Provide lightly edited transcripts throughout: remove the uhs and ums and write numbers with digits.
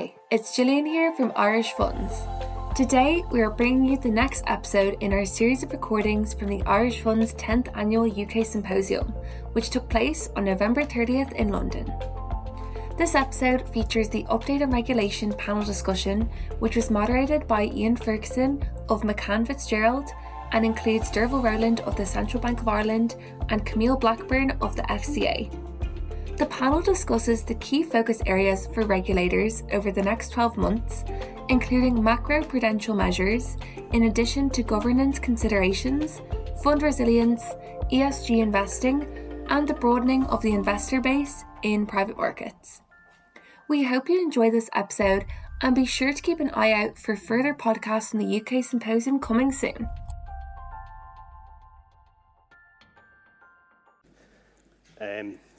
Hi, it's Gillian here from Irish Funds. Today we are bringing you the next episode in our series of recordings from the Irish Funds 10th Annual UK Symposium, which took place on November 30th in London. This episode features the Update on Regulation panel discussion, which was moderated by Iain Ferguson of McCann Fitzgerald and includes Derville Rowland of the Central Bank of Ireland and Camille Blackburn of the FCA. The panel discusses the key focus areas for regulators over the next 12 months, including macro-prudential measures, in addition to governance considerations, fund resilience, ESG investing, and the broadening of the investor base in private markets. We hope you enjoy this episode and be sure to keep an eye out for further podcasts on the UK Symposium coming soon.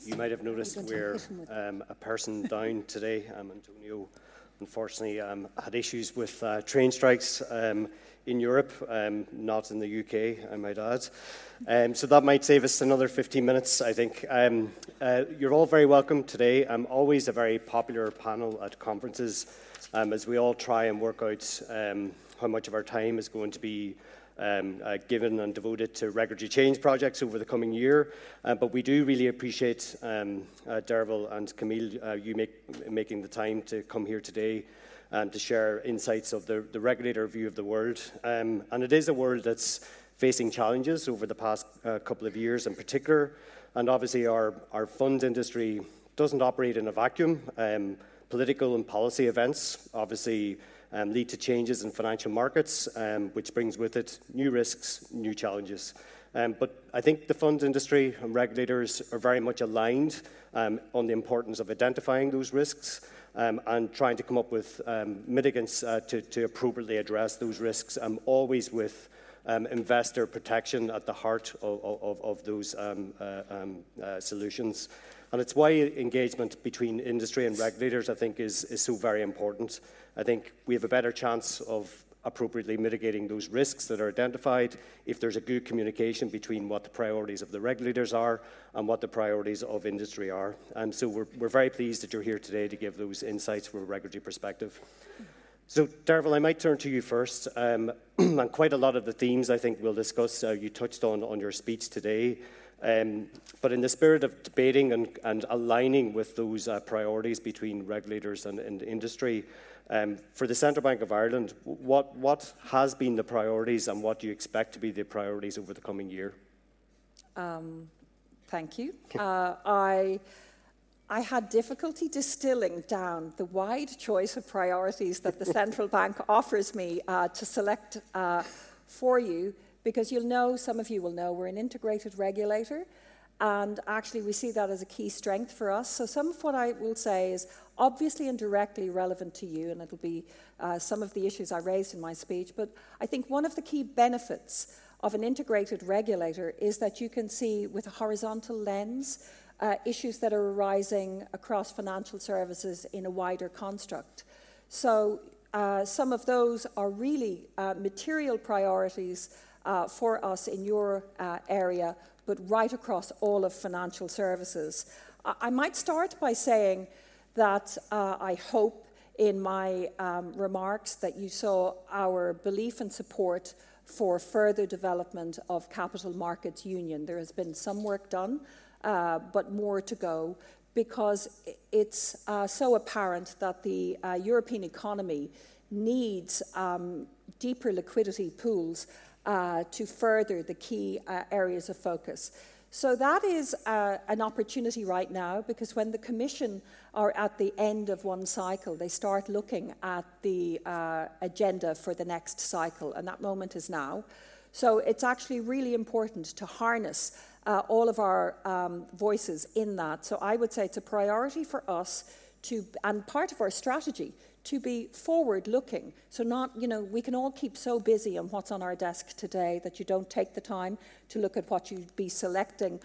You might have noticed we're a person down today. Antonio, unfortunately, had issues with train strikes in Europe, not in the UK, I might add. So that might save us another 15 minutes, I think. You're all very welcome today. Always a very popular panel at conferences as we all try and work out how much of our time is going to be given and devoted to regulatory change projects over the coming year. But we do really appreciate, Derville and Camille, you making the time to come here today and to share insights of the regulator view of the world. And it is a world that's facing challenges over the past couple of years in particular. And obviously our funds industry doesn't operate in a vacuum. Political and policy events obviously lead to changes in financial markets, which brings with it new risks, new challenges. But I think the funds industry and regulators are very much aligned on the importance of identifying those risks and trying to come up with mitigants to appropriately address those risks, always with investor protection at the heart of those solutions. And it's why engagement between industry and regulators, I think, is so very important. I think we have a better chance of appropriately mitigating those risks that are identified if there's a good communication between what the priorities of the regulators are and what the priorities of industry are. And so we're very pleased that you're here today to give those insights from a regulatory perspective. So, Derville, I might turn to you first. And quite a lot of the themes I think we'll discuss, you touched on your speech today. But in the spirit of debating and aligning with those priorities between regulators and industry, for the Central Bank of Ireland, what has been the priorities and what do you expect to be the priorities over the coming year? Thank you. I had difficulty distilling down the wide choice of priorities that the Central Bank offers me to select for you, because you'll know, some of you will know, we're an integrated regulator, and actually we see that as a key strength for us. So some of what I will say is obviously and directly relevant to you, and it'll be some of the issues I raised in my speech, but I think one of the key benefits of an integrated regulator is that you can see with a horizontal lens issues that are arising across financial services in a wider construct. So some of those are really material priorities for us in your area, but right across all of financial services. I might start by saying that I hope in my remarks that you saw our belief and support for further development of Capital Markets Union. There has been some work done, but more to go, because it's so apparent that the European economy needs deeper liquidity pools to further the key areas of focus. So that is an opportunity right now, because when the Commission are at the end of one cycle, they start looking at the agenda for the next cycle, and that moment is now. So it's actually really important to harness all of our voices in that. So I would say it's a priority for us to, and part of our strategy, to be forward-looking. So not, you know, we can all keep so busy on what's on our desk today that you don't take the time to look at what you'd be selecting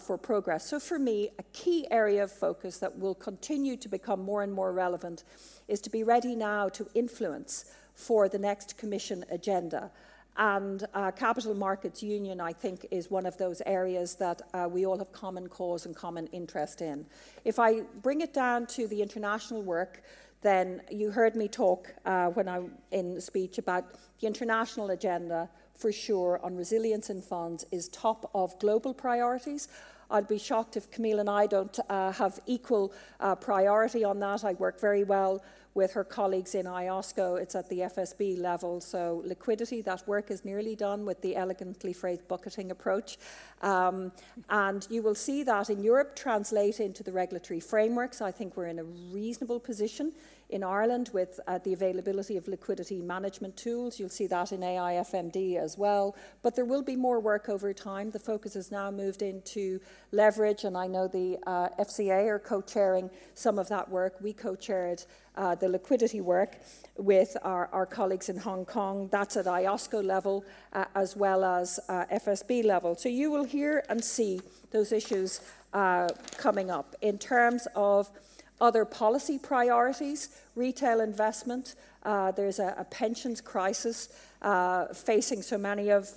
for progress. So for me, a key area of focus that will continue to become more and more relevant is to be ready now to influence for the next Commission agenda. And Capital Markets Union, I think, is one of those areas that we all have common cause and common interest in. If I bring it down to the international work, then you heard me talk when I'm in the speech about the international agenda for sure on resilience in funds is top of global priorities. I'd be shocked if Camille and I don't have equal priority on that. I work very well with her colleagues in IOSCO. It's at the FSB level, so liquidity, that work is nearly done with the elegantly phrased bucketing approach. And you will see that in Europe translate into the regulatory frameworks. I think we're in a reasonable position in Ireland with the availability of liquidity management tools. You'll see that in AIFMD as well, but there will be more work over time. The focus has now moved into leverage, and I know the FCA are co-chairing some of that work. We co-chaired the liquidity work with our colleagues in Hong Kong. That's at IOSCO level as well as FSB level. So you will hear and see those issues coming up. In terms of other policy priorities, retail investment, there's a pensions crisis facing so many of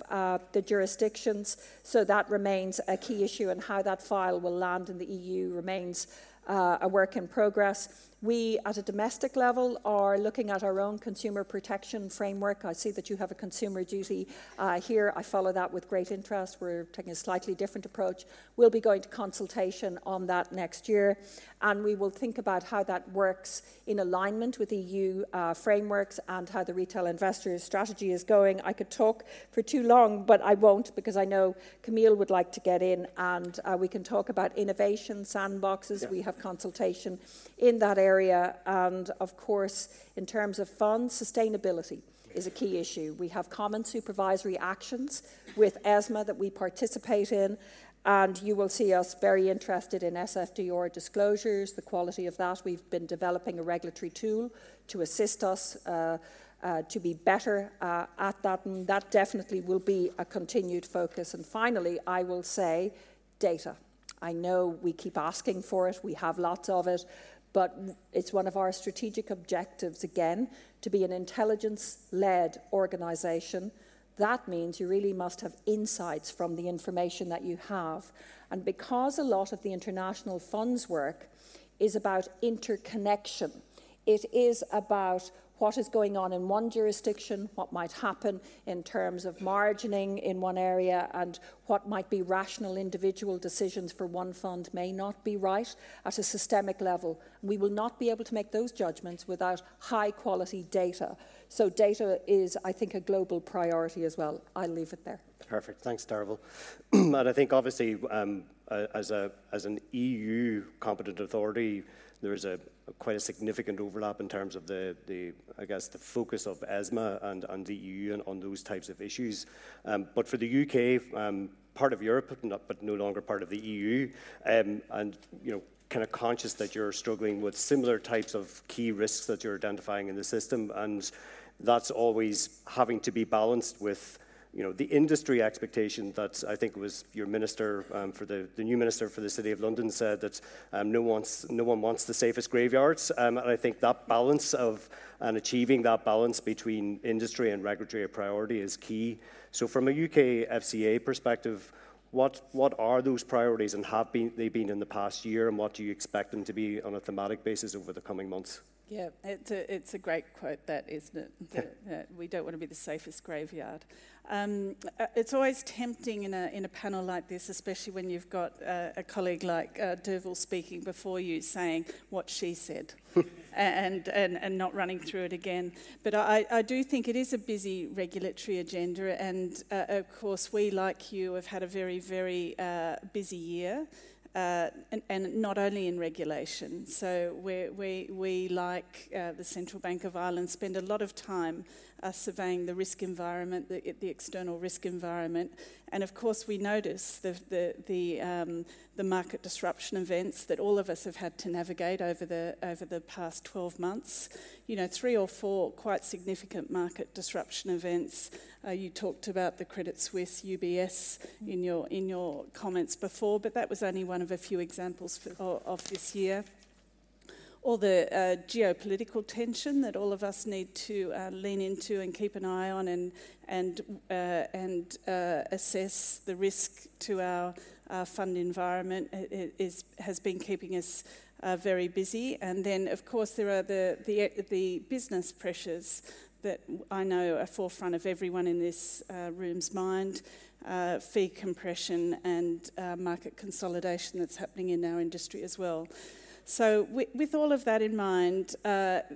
the jurisdictions, so that remains a key issue, and how that file will land in the EU remains a work in progress. We, at a domestic level, are looking at our own consumer protection framework. I see that you have a consumer duty here. I follow that with great interest. We're taking a slightly different approach. We'll be going to consultation on that next year, and we will think about how that works in alignment with EU frameworks and how the retail investors' strategy is going. I could talk for too long, but I won't, because I know Camille would like to get in, and we can talk about innovation, sandboxes. Yeah. We have consultation in that area. And of course, in terms of funds, sustainability is a key issue. We have common supervisory actions with ESMA that we participate in, and you will see us very interested in SFDR disclosures, the quality of that. We've been developing a regulatory tool to assist us to be better at that, and that definitely will be a continued focus. And finally, I will say data. I know we keep asking for it. We have lots of it. But it's one of our strategic objectives, again, to be an intelligence-led organisation. That means you really must have insights from the information that you have. And because a lot of the international funds work is about interconnection, it is about what is going on in one jurisdiction, what might happen in terms of margining in one area, and what might be rational individual decisions for one fund may not be right at a systemic level. We will not be able to make those judgments without high-quality data. So data is, I think, a global priority as well. I'll leave it there. Perfect. Thanks, Derville. And I think, obviously, as an EU competent authority, there is quite a significant overlap in terms of the focus of ESMA and the EU on those types of issues. But for the UK, part of Europe, but no longer part of the EU, and kind of conscious that you're struggling with similar types of key risks that you're identifying in the system, and that's always having to be balanced with the industry expectation that I think was your minister, the new minister for the City of London, said that no one wants the safest graveyards. And I think that balance and achieving that balance between industry and regulatory priority is key. So from a UK FCA perspective, what are those priorities, and have they been in the past year, and what do you expect them to be on a thematic basis over the coming months? Yeah, it's a great quote, that, isn't it? We don't want to be the safest graveyard. It's always tempting in a panel like this, especially when you've got a colleague like Derville speaking before you, saying what she said, and not running through it again. But I do think it is a busy regulatory agenda, and of course we, like you, have had a very, very busy year. And not only in regulation. So we like the Central Bank of Ireland, spend a lot of time surveying the risk environment, the external risk environment, and of course we notice the market disruption events that all of us have had to navigate over the past 12 months. 3 or 4 quite significant market disruption events. You talked about the Credit Suisse, UBS in your comments before, but that was only one of a few examples of this year. All the geopolitical tension that all of us need to lean into and keep an eye on, and assess the risk to our fund environment, has been keeping us are very busy. And then, of course, there are the business pressures that I know are forefront of everyone in this room's mind, fee compression and market consolidation that's happening in our industry as well. So with all of that in mind, to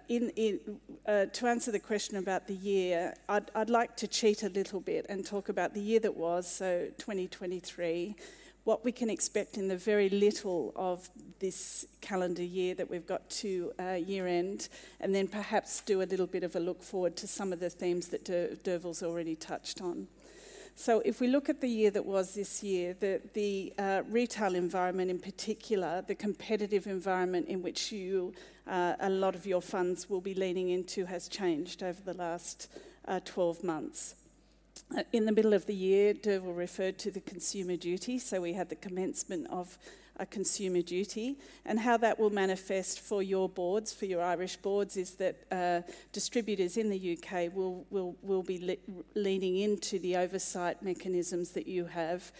answer the question about the year, I'd like to cheat a little bit and talk about the year that was, so 2023, what we can expect in the very little of this calendar year that we've got to year end, and then perhaps do a little bit of a look forward to some of the themes that Derville's already touched on. So if we look at the year that was this year, the retail environment in particular, the competitive environment in which a lot of your funds will be leaning into has changed over the last 12 months. In the middle of the year, Derville referred to the consumer duty, so we had the commencement of a consumer duty, and how that will manifest for your boards, for your Irish boards, is that distributors in the UK will be leaning into the oversight mechanisms that you have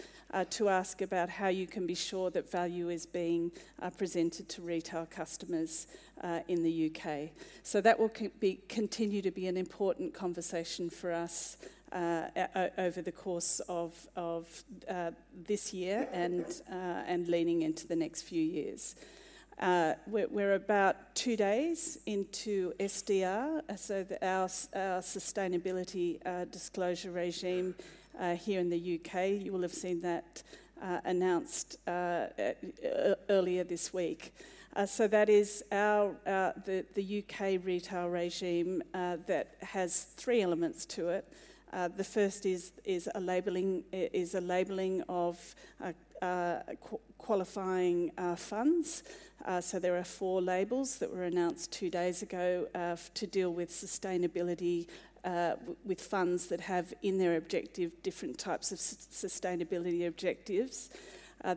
to ask about how you can be sure that value is being presented to retail customers in the UK. So that will continue to be an important conversation for us over the course of this year and leaning into the next few years. We're about 2 days into SDR, so our sustainability disclosure regime here in the UK. You will have seen that announced earlier this week. So that is the UK retail regime that has three elements to it. The first is a labelling of qualifying funds. So there are four labels that were announced 2 days ago to deal with sustainability with funds that have in their objective different types of sustainability objectives.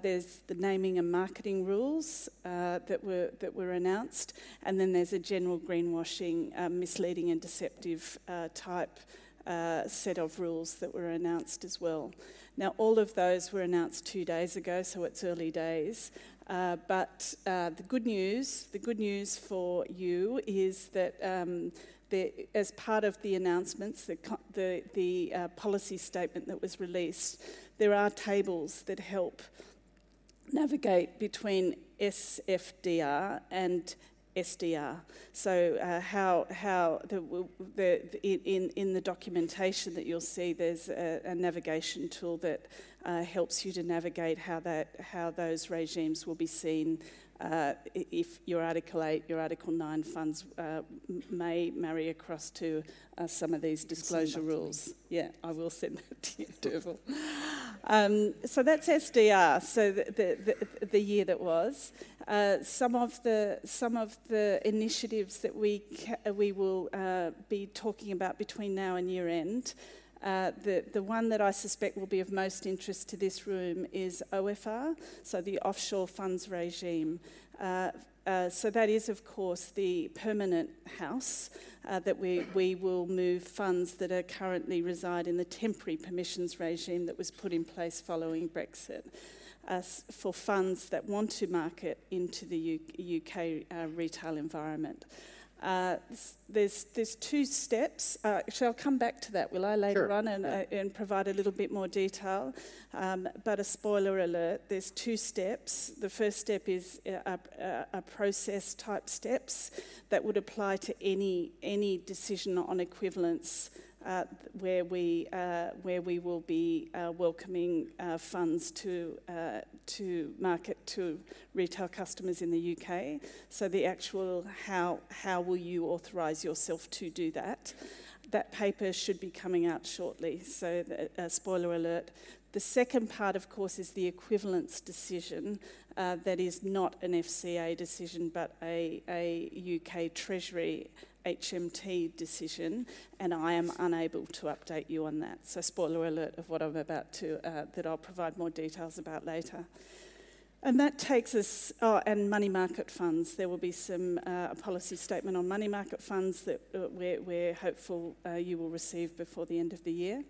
There's the naming and marketing rules that were announced, and then there's a general greenwashing, misleading and deceptive type. Set of rules that were announced as well. Now, all of those were announced 2 days ago, so it's early days. But the good news for you is that as part of the announcements, the policy statement that was released, there are tables that help navigate between SFDR and SDR. So in the documentation that you'll see, there's a navigation tool that helps you to navigate how those regimes will be seen if your Article 8, your Article 9 funds may marry across to some of these disclosure rules. Yeah, I will send that to you, Derville. So that's SDR. So the year that was. Some of the initiatives that we will be talking about between now and year end. The one that I suspect will be of most interest to this room is OFR, so the offshore funds regime. So that is, of course, the permanent house that we will move funds that are currently reside in the temporary permissions regime that was put in place following Brexit. For funds that want to market into the UK retail environment. There's two steps. Shall I come back to that, will I, later on, and, yeah, and provide a little bit more detail? But a spoiler alert, there's two steps. The first step is a process type steps that would apply to any decision on equivalence where we will be welcoming funds to market to retail customers in the UK. So the actual how will you authorise yourself to do that? That paper should be coming out shortly. So spoiler alert. The second part, of course, is the equivalence decision that is not an FCA decision but a UK Treasury HMT decision, and I am unable to update you on that. So spoiler alert of what I'm about to, that I'll provide more details about later. And that takes us, and money market funds. There will be some a policy statement on money market funds that we're hopeful you will receive before the end of the year,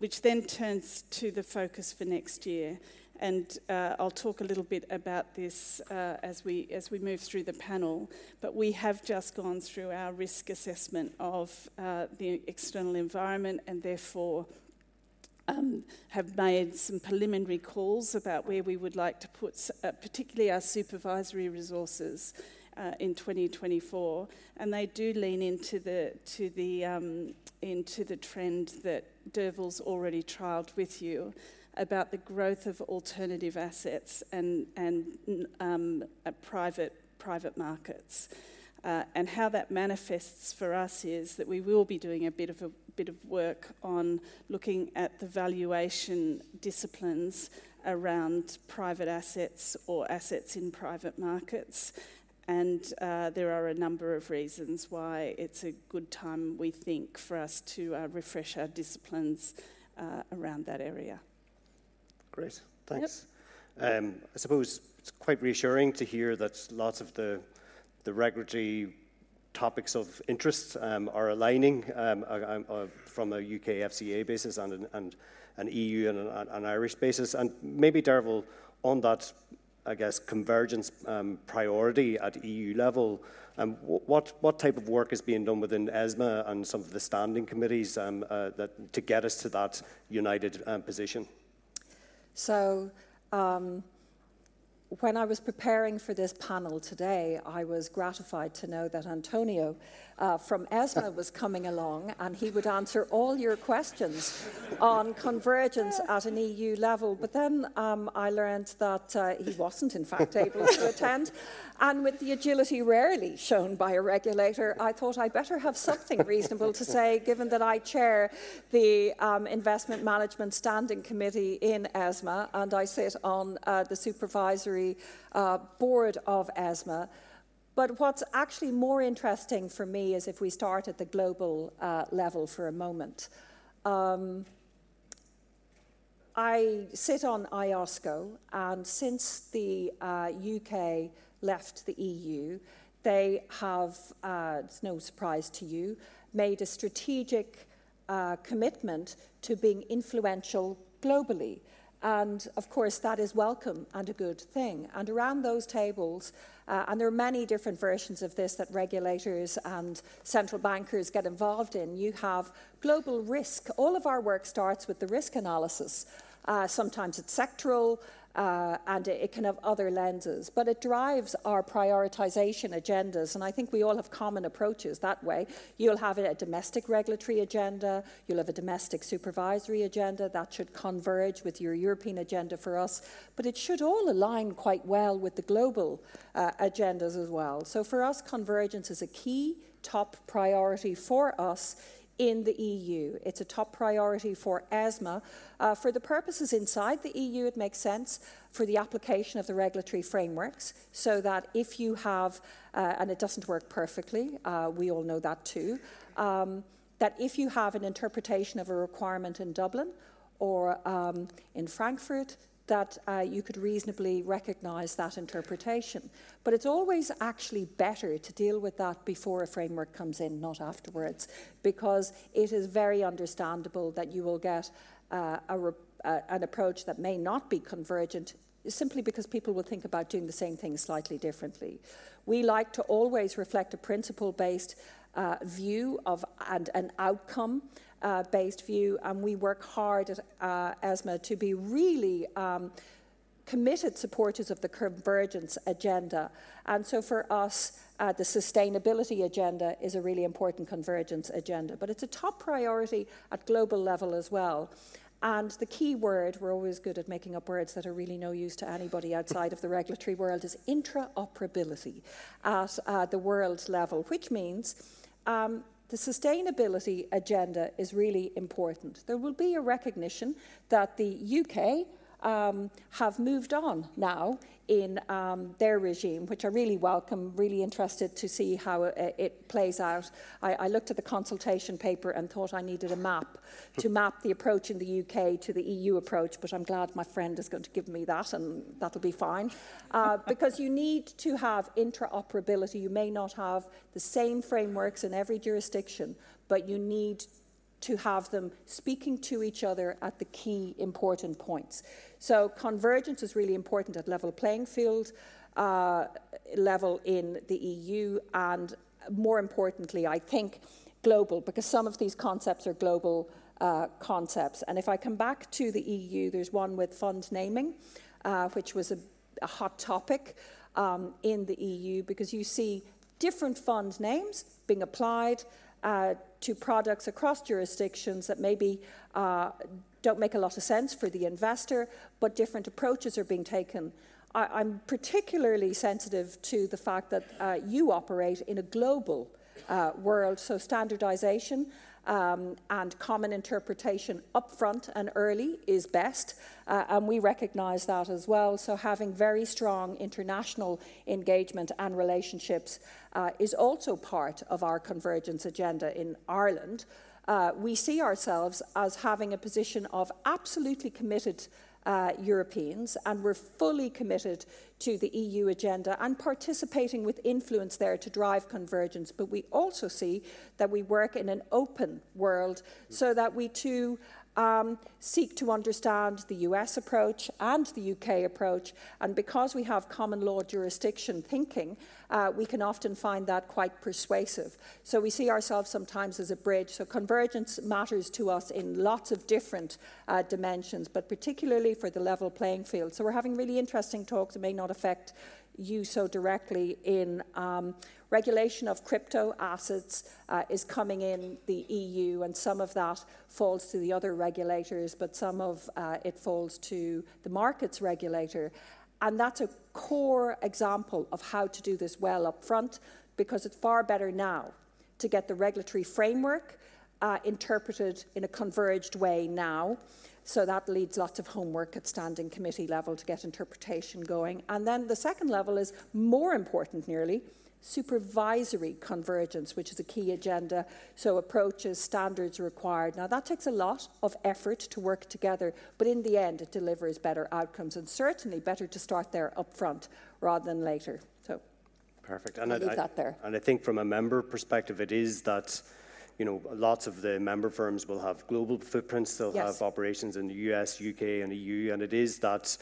which then turns to the focus for next year. And I'll talk a little bit about this as we move through the panel. But we have just gone through our risk assessment of the external environment, and therefore have made some preliminary calls about where we would like to put particularly our supervisory resources in 2024. And they do lean into the trend that Derville's already trialled with you, about the growth of alternative assets and private markets, and how that manifests for us is that we will be doing a bit of work on looking at the valuation disciplines around private assets or assets in private markets, and there are a number of reasons why it's a good time, we think, for us to refresh our disciplines around that area. Great, thanks. Yep. I suppose it's quite reassuring to hear that lots of the regulatory topics of interest are aligning from a UK FCA basis and an EU and an Irish basis. And maybe, Derville, on that, I guess, convergence priority at EU level, what type of work is being done within ESMA and some of the standing committees that to get us to that united position? So when I was preparing for this panel today, I was gratified to know that Antonio from ESMA was coming along, and he would answer all your questions on convergence at an EU level. But then I learned that he wasn't, in fact, able to attend. And with the agility rarely shown by a regulator, I thought I better have something reasonable to say, given that I chair the Investment Management Standing Committee in ESMA, and I sit on the Supervisory Board of ESMA. But what's actually more interesting for me is if we start at the global level for a moment. I sit on IOSCO, and since the UK left the EU, they have, it's no surprise to you, made a strategic commitment to being influential globally. And of course, that is welcome and a good thing. And around those tables, and there are many different versions of this that regulators and central bankers get involved in, you have global risk. All of our work starts with the risk analysis. Sometimes it's sectoral, and it can have other lenses, but it drives our prioritization agendas, and I think we all have common approaches that way. You'll have a domestic regulatory agenda, you'll have a domestic supervisory agenda that should converge with your European agenda for us, but it should all align quite well with the global agendas as well. So for us, convergence is a key top priority for us in the EU. It's a top priority for ESMA. For the purposes inside the EU, it makes sense for the application of the regulatory frameworks, so that if you have, and it doesn't work perfectly, we all know that too, that if you have an interpretation of a requirement in Dublin or in Frankfurt, that you could reasonably recognise that interpretation. But it's always actually better to deal with that before a framework comes in, not afterwards, because it is very understandable that you will get an approach that may not be convergent, simply because people will think about doing the same thing slightly differently. We like to always reflect a principle-based view of and an outcome based view, and we work hard at ESMA to be really committed supporters of the convergence agenda. And so for us, the sustainability agenda is a really important convergence agenda, but it's a top priority at global level as well. And the key word, we're always good at making up words that are really no use to anybody outside of the regulatory world, is interoperability at the world level, which means the sustainability agenda is really important. There will be a recognition that the UK have moved on now in their regime, which I really welcome, really interested to see how it plays out. I looked at the consultation paper and thought I needed a map to map the approach in the UK to the EU approach, but I'm glad my friend is going to give me that, and that'll be fine. Because you need to have interoperability. You may not have the same frameworks in every jurisdiction, but you need to have them speaking to each other at the key important points. So convergence is really important at level playing field, level in the EU, and more importantly, I think, global, because some of these concepts are global concepts. And if I come back to the EU, there's one with fund naming, which was a hot topic in the EU, because you see different fund names being applied to products across jurisdictions that maybe don't make a lot of sense for the investor, but different approaches are being taken. I'm particularly sensitive to the fact that you operate in a global world, so standardisation and common interpretation upfront and early is best, and we recognise that as well. So having very strong international engagement and relationships is also part of our convergence agenda in Ireland. We see ourselves as having a position of absolutely committed Europeans, and we're fully committed to the EU agenda and participating with influence there to drive convergence. But we also see that we work in an open world, so that we too seek to understand the US approach and the UK approach. And because we have common law jurisdiction thinking, we can often find that quite persuasive. So we see ourselves sometimes as a bridge. So convergence matters to us in lots of different dimensions, but particularly for the level playing field. So we're having really interesting talks that may not affect you so directly in regulation of crypto assets is coming in the EU, and some of that falls to the other regulators, but some of it falls to the markets regulator. And that's a core example of how to do this well up front, because it's far better now to get the regulatory framework interpreted in a converged way now. So that leads lots of homework at standing committee level to get interpretation going. And then the second level is, more important nearly, supervisory convergence, which is a key agenda. So approaches, standards required. Now that takes a lot of effort to work together, but in the end it delivers better outcomes, and certainly better to start there up front rather than later. So perfect. And I'll leave that there. And I think from a member perspective, it is that, you know, lots of the member firms will have global footprints, they'll yes. have operations in the US, UK and EU, and it is that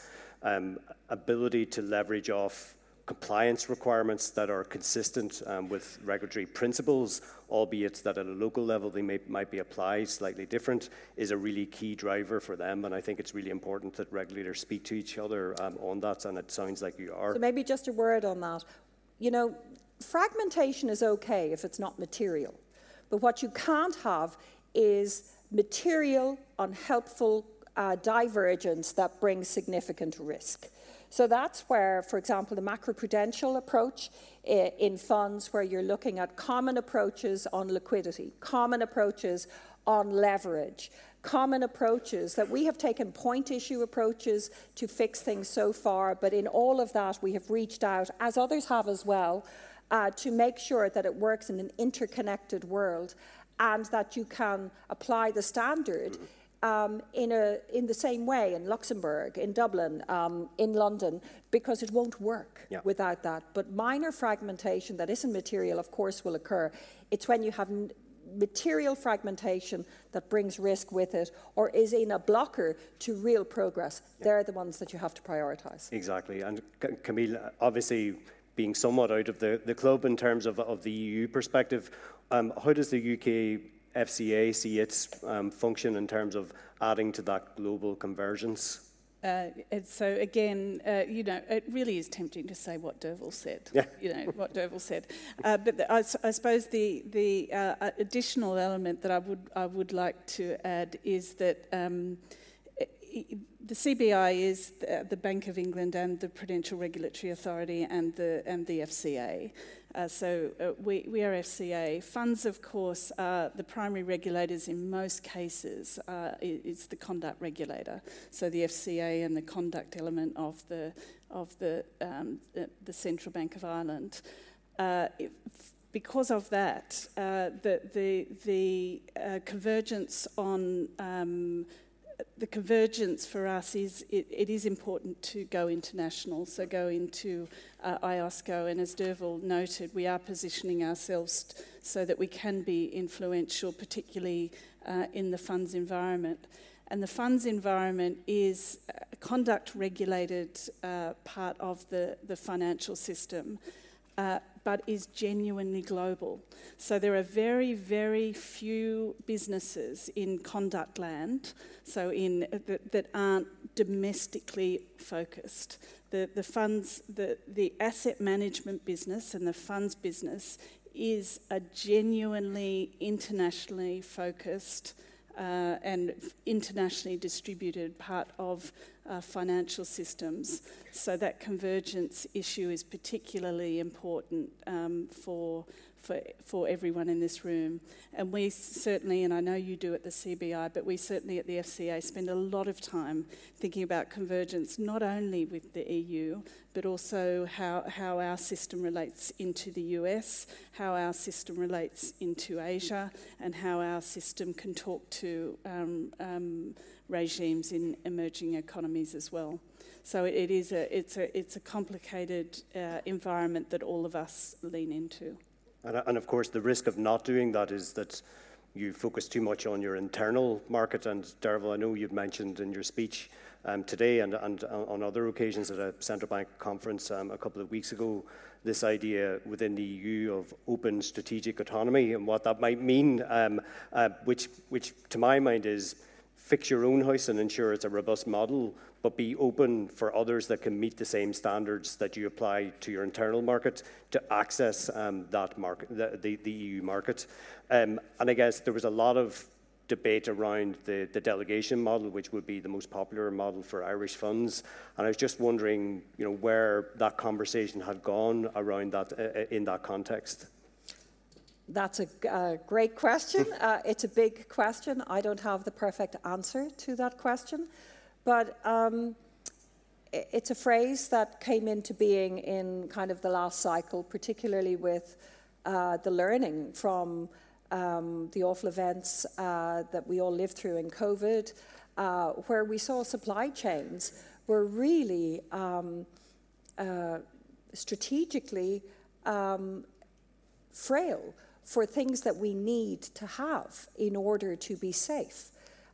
ability to leverage off compliance requirements that are consistent with regulatory principles, albeit that at a local level they might be applied slightly different, is a really key driver for them. And I think it's really important that regulators speak to each other on that, and it sounds like you are. So maybe just a word on that. You know, fragmentation is okay if it's not material. But what you can't have is material, unhelpful divergence that brings significant risk. So that's where, for example, the macroprudential approach in funds, where you're looking at common approaches on liquidity, common approaches on leverage, common approaches that we have taken point issue approaches to fix things so far, but in all of that we have reached out, as others have as well, to make sure that it works in an interconnected world, and that you can apply the standard in the same way in Luxembourg, in Dublin, in London, because it won't work yeah. without that. But minor fragmentation that isn't material, of course, will occur. It's when you have material fragmentation that brings risk with it, or is in a blocker to real progress. Yeah. They're the ones that you have to prioritise. Exactly. And Camille, obviously, being somewhat out of the club in terms of the EU perspective, how does the UK FCA see its function in terms of adding to that global convergence? So again, you know, it really is tempting to say what Derville said. Yeah. You know what Derville said, but I suppose the additional element that I would like to add is that the CBI is the Bank of England and the Prudential Regulatory Authority and the FCA. So we are FCA. Funds, of course, are the primary regulators in most cases. It's the conduct regulator. So the FCA and the conduct element of the Central Bank of Ireland. Because of that, the convergence on the convergence for us is it is important to go international, so go into IOSCO, and as Derville noted, we are positioning ourselves so that we can be influential, particularly in the funds environment. And the funds environment is a conduct-regulated part of the financial system, but is genuinely global. So there are very, very few businesses in conduct land, so that aren't domestically focused. The funds, the asset management business and the funds business is a genuinely internationally focused and internationally distributed part of financial systems. So that convergence issue is particularly important for everyone in this room. And we certainly, and I know you do at the CBI, but we certainly at the FCA spend a lot of time thinking about convergence, not only with the EU, but also how our system relates into the US, how our system relates into Asia, and how our system can talk to regimes in emerging economies as well. So it's a complicated environment that all of us lean into. And of course, the risk of not doing that is that you focus too much on your internal market. And Derville, I know you've mentioned in your speech today and on other occasions at a central bank conference a couple of weeks ago, this idea within the EU of open strategic autonomy and what that might mean, which to my mind is fix your own house and ensure it's a robust model, but be open for others that can meet the same standards that you apply to your internal market to access that market, the EU market. And I guess there was a lot of debate around the delegation model, which would be the most popular model for Irish funds. And I was just wondering, you know, where that conversation had gone around that in that context. That's a great question. It's a big question. I don't have the perfect answer to that question. But it's a phrase that came into being in kind of the last cycle, particularly with the learning from the awful events that we all lived through in COVID, where we saw supply chains were really strategically frail for things that we need to have in order to be safe.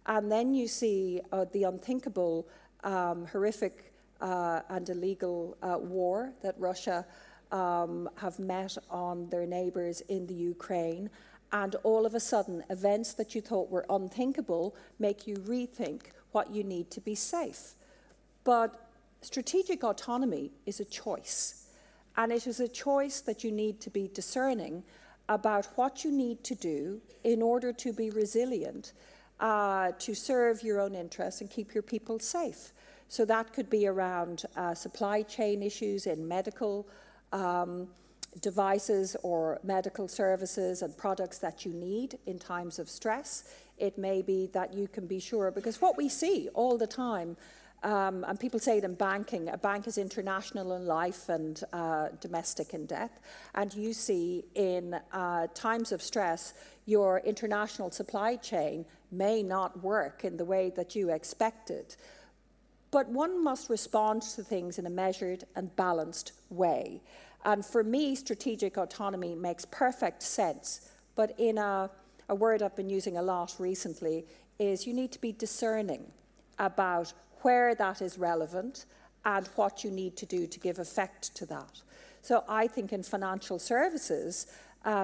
And then you see the unthinkable, horrific and illegal war that Russia have met on their neighbors in the Ukraine. And all of a sudden, events that you thought were unthinkable make you rethink what you need to be safe. But strategic autonomy is a choice. And it is a choice that you need to be discerning about what you need to do in order to be resilient, to serve your own interests and keep your people safe. So that could be around supply chain issues in medical devices or medical services and products that you need in times of stress. It may be that you can be sure, because what we see all the time, and people say it in banking, a bank is international in life and domestic in death. And you see in times of stress, your international supply chain may not work in the way that you expected. But one must respond to things in a measured and balanced way. And for me, strategic autonomy makes perfect sense. But in a word I've been using a lot recently is you need to be discerning about where that is relevant and what you need to do to give effect to that. So I think in financial services,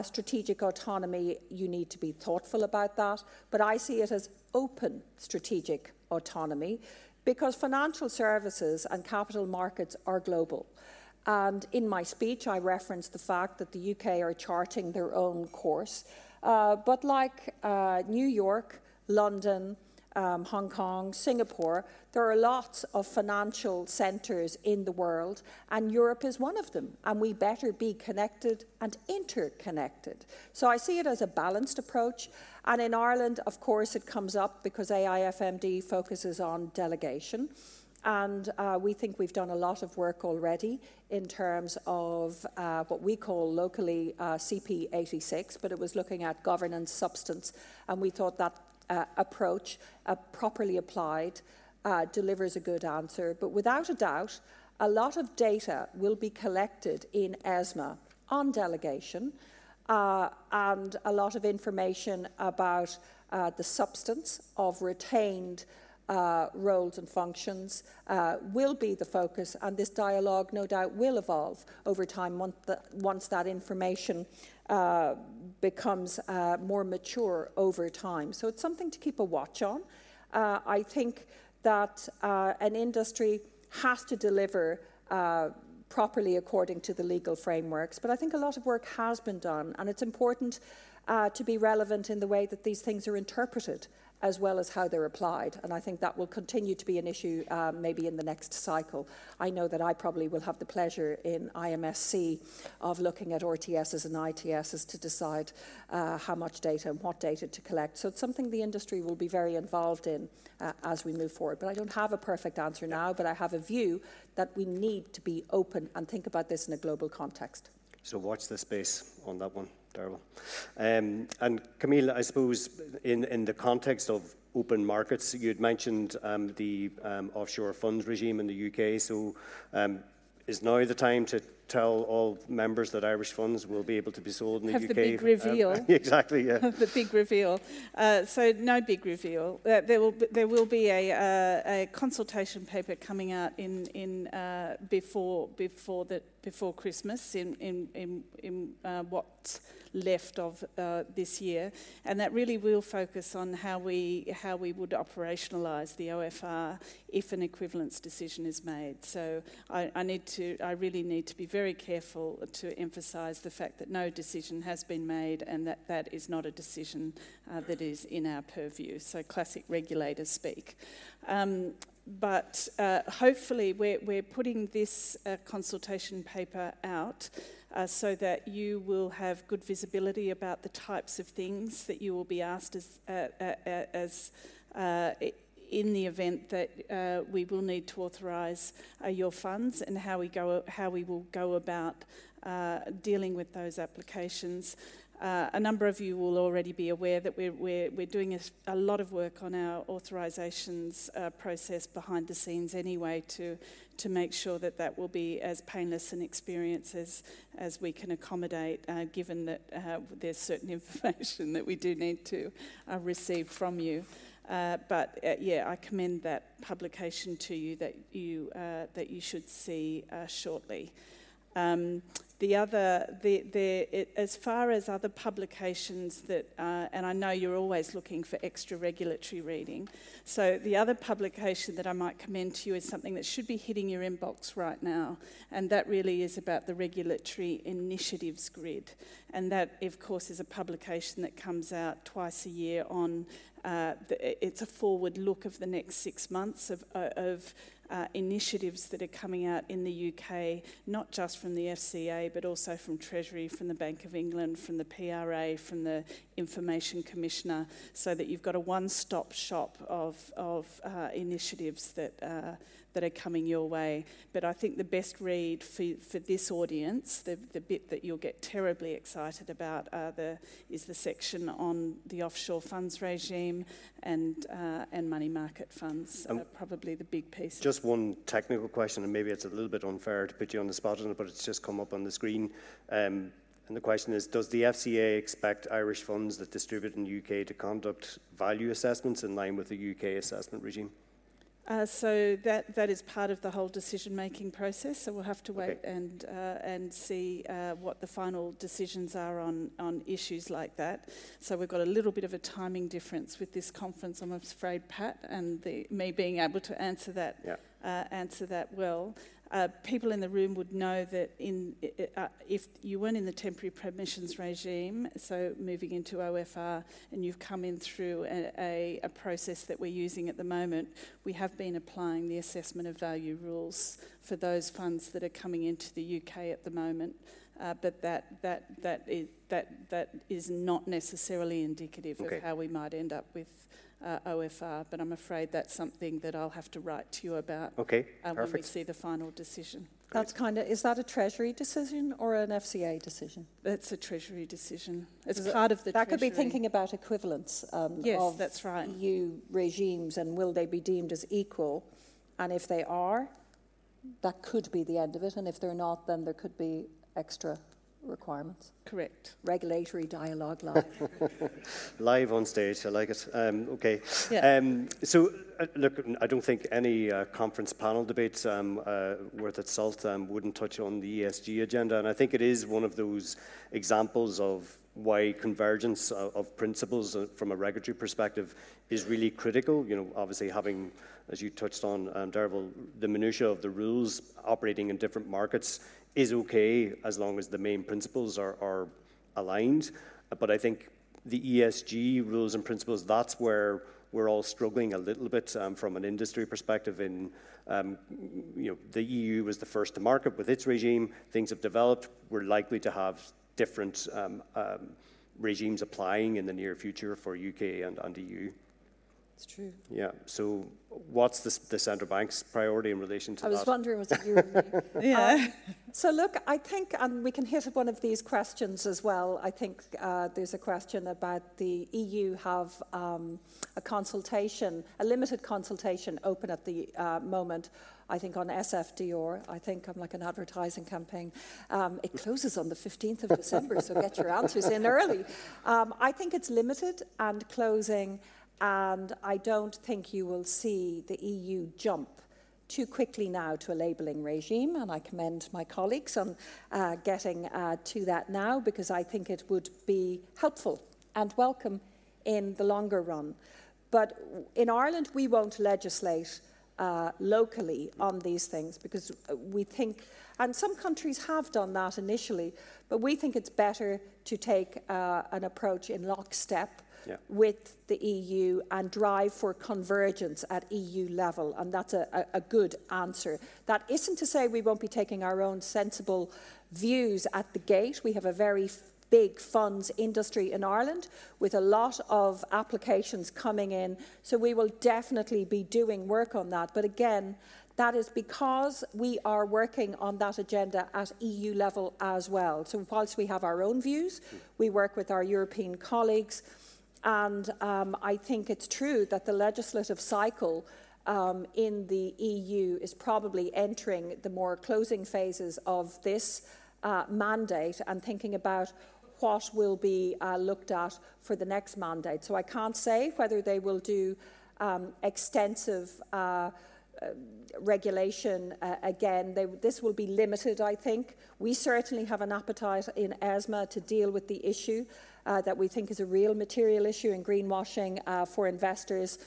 strategic autonomy, you need to be thoughtful about that, but I see it as open strategic autonomy because financial services and capital markets are global. And in my speech, I referenced the fact that the UK are charting their own course, but like New York, London, Hong Kong, Singapore, there are lots of financial centres in the world, and Europe is one of them, and we better be connected and interconnected. So I see it as a balanced approach, and in Ireland, of course, it comes up because AIFMD focuses on delegation, and we think we've done a lot of work already in terms of what we call locally CP86, but it was looking at governance substance, and we thought that approach properly applied delivers a good answer. But without a doubt, a lot of data will be collected in ESMA on delegation and a lot of information about the substance of retained roles and functions will be the focus, and this dialogue no doubt will evolve over time once that information becomes more mature over time. So it's something to keep a watch on. I think that an industry has to deliver properly according to the legal frameworks, but I think a lot of work has been done, and it's important to be relevant in the way that these things are interpreted as well as how they're applied. And I think that will continue to be an issue maybe in the next cycle. I know that I probably will have the pleasure in IMSC of looking at RTSs and ITSs to decide how much data and what data to collect. So it's something the industry will be very involved in as we move forward. But I don't have a perfect answer now, but I have a view that we need to be open and think about this in a global context. So watch this space on that one. And Camille, I suppose in the context of open markets, you'd mentioned the offshore funds regime in the UK. So is now the time to tell all members that Irish funds will be able to be sold in the UK? The big reveal. Exactly, yeah. The big reveal. So no big reveal. There will be a consultation paper coming out before Christmas in what's left of this year, and that really will focus on how we would operationalise the OFR if an equivalence decision is made. So I really need to be very careful to emphasise the fact that no decision has been made, and that is not a decision that is in our purview. So classic regulator speak. But hopefully we're putting this consultation paper out so that you will have good visibility about the types of things that you will be asked as in the event that we will need to authorise your funds, and how we will go about dealing with those applications. A number of you will already be aware that we're doing a lot of work on our authorisations process behind the scenes anyway to make sure that will be as painless an experience as we can accommodate, given that there's certain information that we do need to receive from you. But I commend that publication to you that you should see shortly. As far as other publications that, and I know you're always looking for extra regulatory reading, so the other publication that I might commend to you is something that should be hitting your inbox right now, and that really is about the Regulatory Initiatives Grid. And that, of course, is a publication that comes out twice a year on, it's a forward look of the next 6 months of initiatives that are coming out in the UK, not just from the FCA, but also from Treasury, from the Bank of England, from the PRA, from the Information Commissioner, so that you've got a one-stop shop of initiatives that are coming your way. But I think the best read for this audience, the bit that you'll get terribly excited about, is the section on the offshore funds regime and money market funds, are probably the big pieces. Just one technical question, and maybe it's a little bit unfair to put you on the spot on it, but it's just come up on the screen. And the question is, does the FCA expect Irish funds that distribute in the UK to conduct value assessments in line with the UK assessment regime? So that is part of the whole decision-making process. So we'll have to wait and see what the final decisions are on issues like that. So we've got a little bit of a timing difference with this conference, I'm afraid, Pat, and me being able to answer that. Yeah. Well. People in the room would know that if you weren't in the temporary permissions regime, so moving into OFR, and you've come in through a process that we're using at the moment, we have been applying the assessment of value rules for those funds that are coming into the UK at the moment. But that is not necessarily indicative of how we might end up with OFR, but I'm afraid that's something that I'll have to write to you about when we see the final decision. Great. That's kind of, is that a Treasury decision or an FCA decision? That's a Treasury decision. It's part of the Treasury. That could be thinking about equivalence of that's right. EU regimes and will they be deemed as equal? And if they are, that could be the end of it. And if they're not, then there could be extra requirements. Correct. Regulatory dialogue live. Live on stage, I like it. Look, I don't think any conference panel debates worth its salt wouldn't touch on the ESG agenda, and I think it is one of those examples of why convergence of principles from a regulatory perspective is really critical. You know, obviously having, as you touched on, Derville, the minutiae of the rules operating in different markets is okay as long as the main principles are aligned. But I think the ESG rules and principles, that's where we're all struggling a little bit from an industry perspective. In you know, the EU was the first to market with its regime. Things have developed. We're likely to have different regimes applying in the near future for UK and EU. It's true. Yeah. So, what's the central bank's priority in relation to that? I was wondering, was it you or me? Yeah. So, look, I think, and we can hit one of these questions as well. I think there's a question about the EU have a consultation, a limited consultation open at the moment, I think on SFDR. I think I'm like an advertising campaign. It closes on the 15th of December, so get your answers in early. I think it's limited and closing. And I don't think you will see the EU jump too quickly now to a labelling regime. And I commend my colleagues on getting to that now, because I think it would be helpful and welcome in the longer run. But in Ireland, we won't legislate locally on these things, because we think, and some countries have done that initially, but we think it's better to take an approach in lockstep with the EU and drive for convergence at EU level, and that's a good answer. That isn't to say we won't be taking our own sensible views at the gate. We have a very big funds industry in Ireland with a lot of applications coming in, so we will definitely be doing work on that. But again, that is because we are working on that agenda at EU level as well. So whilst we have our own views, we work with our European colleagues. And I think it's true that the legislative cycle in the EU is probably entering the more closing phases of this mandate and thinking about what will be looked at for the next mandate. So I can't say whether they will do extensive regulation again. This will be limited, I think. We certainly have an appetite in ESMA to deal with the issue that we think is a real material issue in greenwashing for investors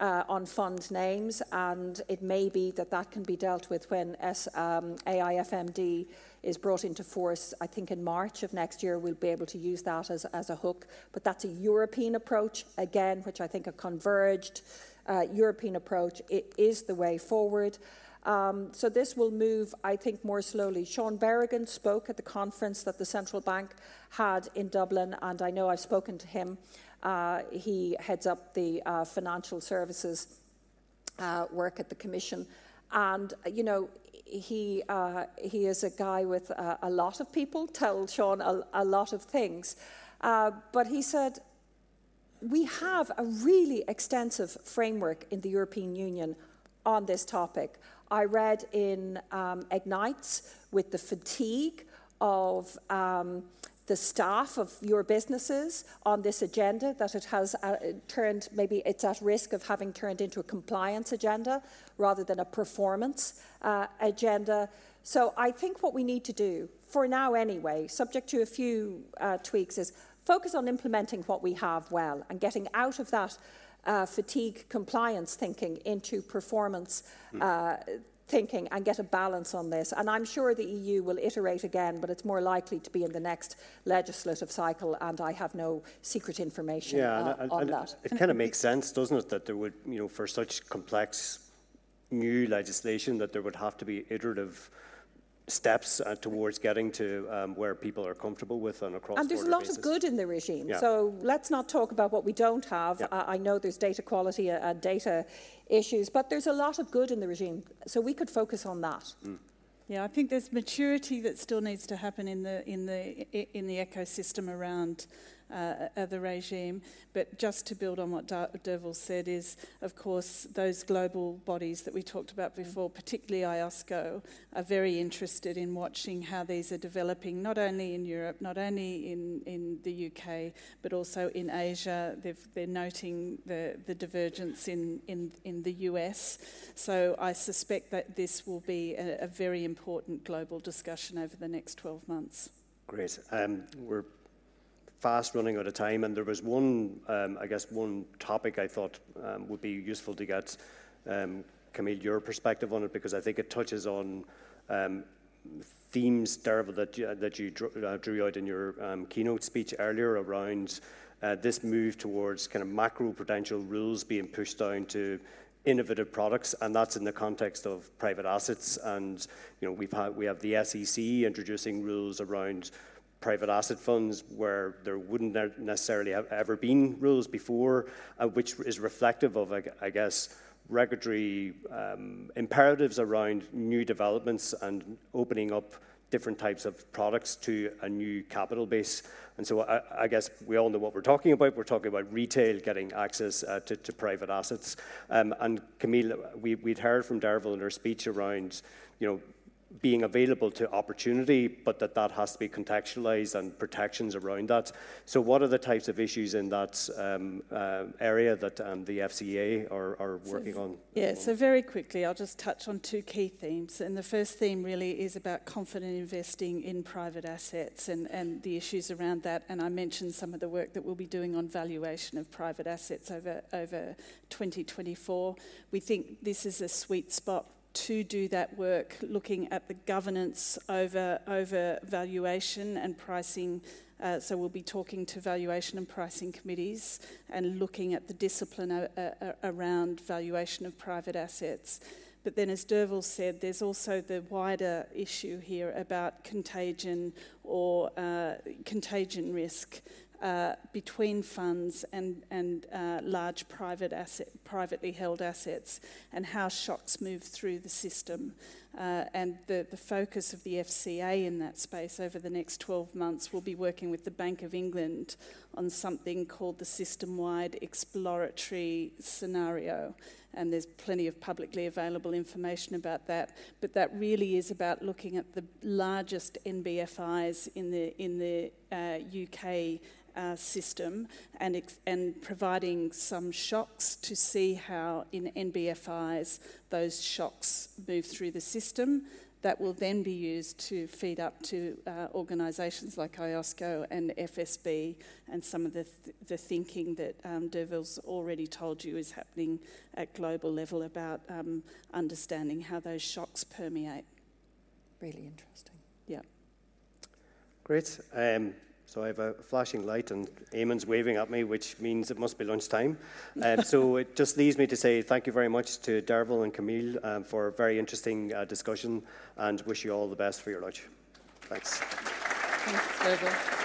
on fund names, and it may be that that can be dealt with when AIFMD is brought into force, I think in March of next year. We'll be able to use that as a hook, but that's a European approach, again, which I think a converged European approach is the way forward. So this will move, I think, more slowly. Sean Berrigan spoke at the conference that the Central Bank had in Dublin, and I know I've spoken to him. He heads up the financial services work at the Commission. And, you know, he is a guy with a lot of people, tell Sean a lot of things. But he said, we have a really extensive framework in the European Union on this topic. I read in Ignites with the fatigue of the staff of your businesses on this agenda, that it has turned, maybe it's at risk of having turned into a compliance agenda rather than a performance agenda. So I think what we need to do, for now anyway, subject to a few tweaks, is focus on implementing what we have well and getting out of that fatigue compliance thinking into performance thinking, and get a balance on this. And I'm sure the EU will iterate again, but it's more likely to be in the next legislative cycle, and I have no secret information on that. It kind of makes sense, doesn't it, that there would, you know, for such complex new legislation that there would have to be iterative steps towards getting to where people are comfortable with on a cross-border basis. And there's a lot of good in the regime, yeah. So let's not talk about what we don't have. Yeah. I know there's data quality and data issues, but there's a lot of good in the regime, so we could focus on that. Mm. Yeah, I think there's maturity that still needs to happen in the ecosystem around the regime. But just to build on what Derville said is, of course, those global bodies that we talked about before, particularly IOSCO, are very interested in watching how these are developing, not only in Europe, not only in the UK, but also in Asia. They're noting the divergence in the US. So I suspect that this will be a very important global discussion over the next 12 months. Great. We're fast running out of time, and there was one, I guess, one topic I thought would be useful to get, Camille, your perspective on it, because I think it touches on themes, Derville, that you drew out in your keynote speech earlier around this move towards kind of macro-prudential rules being pushed down to innovative products, and that's in the context of private assets. And you know, we have the SEC introducing rules around private asset funds where there wouldn't necessarily have ever been rules before, which is reflective of, I guess, regulatory imperatives around new developments and opening up different types of products to a new capital base. And so I guess we all know what we're talking about. We're talking about retail getting access to private assets. And Camille, we'd heard from Derville in her speech around, you know, being available to opportunity, but that has to be contextualized and protections around that. So what are the types of issues in that area that the FCA are working on? Yeah, so very quickly, I'll just touch on two key themes. And the first theme really is about confident investing in private assets and the issues around that. And I mentioned some of the work that we'll be doing on valuation of private assets over 2024. We think this is a sweet spot to do that work, looking at the governance over valuation and pricing. So we'll be talking to valuation and pricing committees and looking at the discipline around valuation of private assets. But then, as Derville said, there's also the wider issue here about contagion or contagion risk between funds and large privately held assets, and how shocks move through the system. And the focus of the FCA in that space over the next 12 months will be working with the Bank of England on something called the System Wide Exploratory Scenario. And there's plenty of publicly available information about that, but that really is about looking at the largest NBFIs in the UK system and providing some shocks to see how in NBFIs those shocks move through the system. That will then be used to feed up to organisations like IOSCO and FSB and some of the thinking that Derville's already told you is happening at global level about understanding how those shocks permeate. Really interesting. Yeah. Great. So I have a flashing light and Eamon's waving at me, which means it must be lunchtime. So it just leaves me to say thank you very much to Derville and Camille for a very interesting discussion, and wish you all the best for your lunch. Thanks. Thanks, Derville.